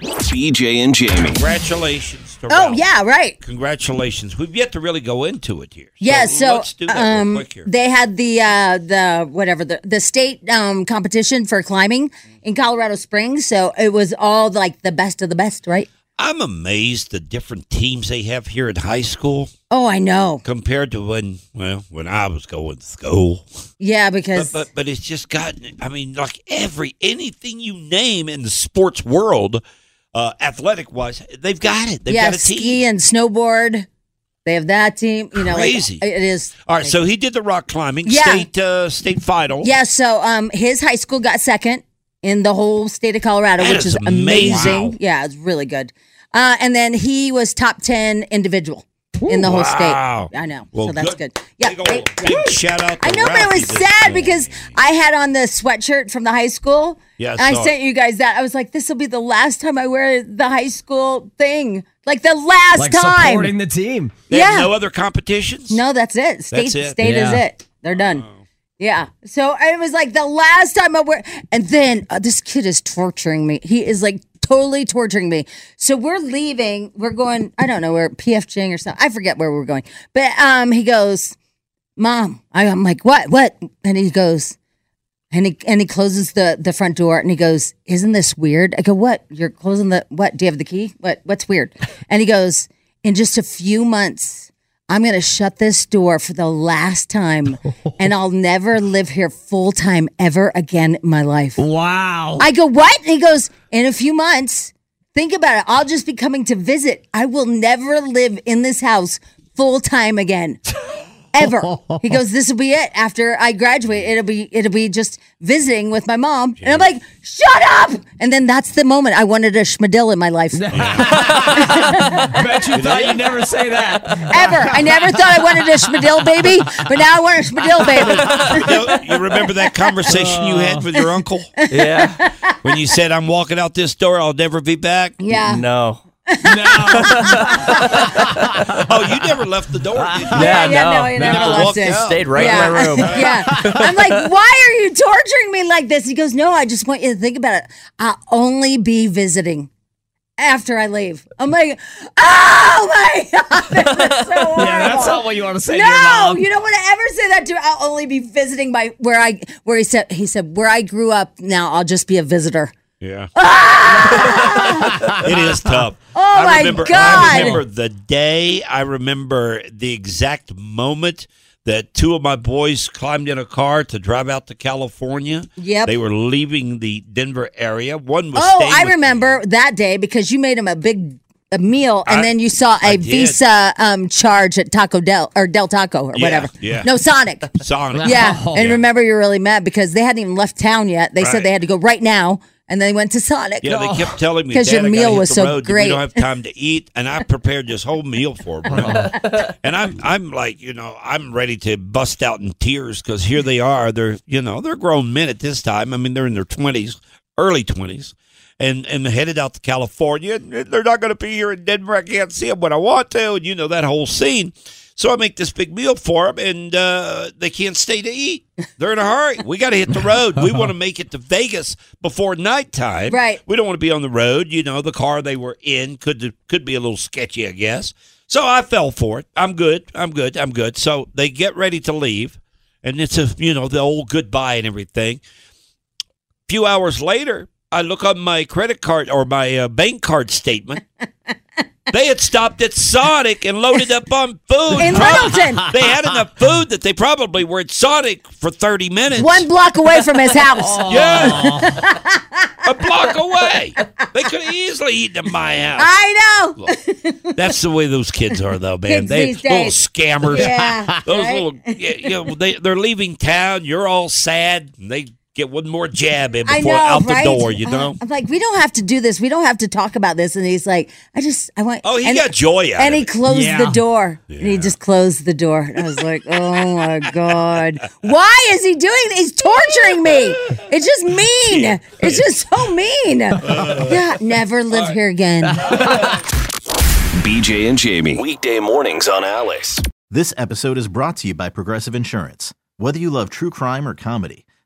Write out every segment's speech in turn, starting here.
BJ and Jamie. Congratulations to Ralphie. Yeah, right. Congratulations. We've yet to really go into it here. So let's do that real quick here. They had the state competition for climbing in Colorado Springs. So it was all like the best of the best, right? I'm amazed the different teams they have here at high school. Oh, I know. Compared to when I was going to school. Yeah, because but it's just gotten. I mean, like anything you name in the sports world. Athletic wise, they've got it. They've got a team. Ski and snowboard. They have that team. You know, crazy. It is. All right, so he did the rock climbing state final. Yeah, so his high school got second in the whole state of Colorado, which is amazing. Wow. Yeah, it's really good. And then he was top 10 individual in the whole state. I know. Well, so that's good. Yeah. Big shout out to Ralphie. I know, but it was sad because I had on the sweatshirt from the high school. Yeah, and I sent you guys that. I was like, this will be the last time I wear the high school thing. Like the last time. Supporting the team. They have no other competitions? No, that's it. State is it. They're done. Uh-oh. Yeah. So it was like the last time I wear. And then this kid is torturing me. He is like totally torturing me. So we're leaving. We're going, I don't know, we're PFJing or something. I forget where we're going. But he goes, Mom. I'm like, what? And he goes, and he closes the front door and he goes, isn't this weird? I go, what? You're closing the, what? Do you have the key? What's weird? And he goes, in just a few months, I'm going to shut this door for the last time, and I'll never live here full-time ever again in my life. Wow. I go, what? And he goes, in a few months, think about it. I'll just be coming to visit. I will never live in this house full-time again, ever. He goes, this will be it. After I graduate, it'll be just visiting with my mom. Jeez. And I'm like, shut up! And then that's the moment I wanted a schmadill in my life. Bet you thought you'd never say that. Ever. I never thought I wanted a schmadill baby, but now I want a schmadill baby. You remember that conversation you had with your uncle? Yeah. When you said, I'm walking out this door, I'll never be back? Yeah. No. Oh, you never left the door, did you? No, I never left it. Stayed right in my room. Yeah. I'm like, why are you torturing me like this? He goes, no, I just want you to think about it. I'll only be visiting after I leave. I'm like, oh, my God, this is so horrible. Yeah, that's not what you want to say to your mom. No, you don't want to ever say that to her. I'll only be visiting where he said, where I grew up now, I'll just be a visitor. Yeah. Ah! It is tough. Oh, my God. I remember the exact moment that two of my boys climbed in a car to drive out to California. Yep. They were leaving the Denver area. One was staying I remember that day because you made him a big meal, and then you saw a Visa charge at Taco Del or Del Taco or whatever. Yeah. No, Sonic. Yeah. Oh, and remember, you're really mad because they hadn't even left town yet. They said they had to go right now. And then he went to Sonic. Yeah, they kept telling me, Dad, your meal was so great. We don't have time to eat. And I prepared this whole meal for him. And I'm like, I'm ready to bust out in tears because here they are. They're grown men at this time. I mean, they're in their 20s, early 20s, and headed out to California. They're not going to be here in Denver. I can't see them when I want to. And that whole scene. So I make this big meal for them, and they can't stay to eat. They're in a hurry. We got to hit the road. We want to make it to Vegas before nighttime. Right. We don't want to be on the road. The car they were in could be a little sketchy, I guess. So I fell for it. I'm good. So they get ready to leave, and it's the old goodbye and everything. few hours later, I look on my credit card or my bank card statement. They had stopped at Sonic and loaded up on food. In Littleton. They had enough food that they probably were at Sonic for 30 minutes. 1 block away from his house. Oh. Yeah. A block away. They could have easily eaten at my house. I know. Look, that's the way those kids are, though, man. They little scammers. Yeah, those right? little, you know, they're leaving town. You're all sad. And they get one more jab in before out the door, you know? I'm like, we don't have to do this. We don't have to talk about this. And he's like, I want. Oh, he got joy out of it. And he closed the door. Yeah. And he just closed the door. And I was like, oh, my God. Why is he doing this? He's torturing me. It's just mean. Yeah. It's just so mean. Yeah, never live here again. BJ and Jamie. Weekday mornings on Alex. This episode is brought to you by Progressive Insurance. Whether you love true crime or comedy,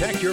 Protect your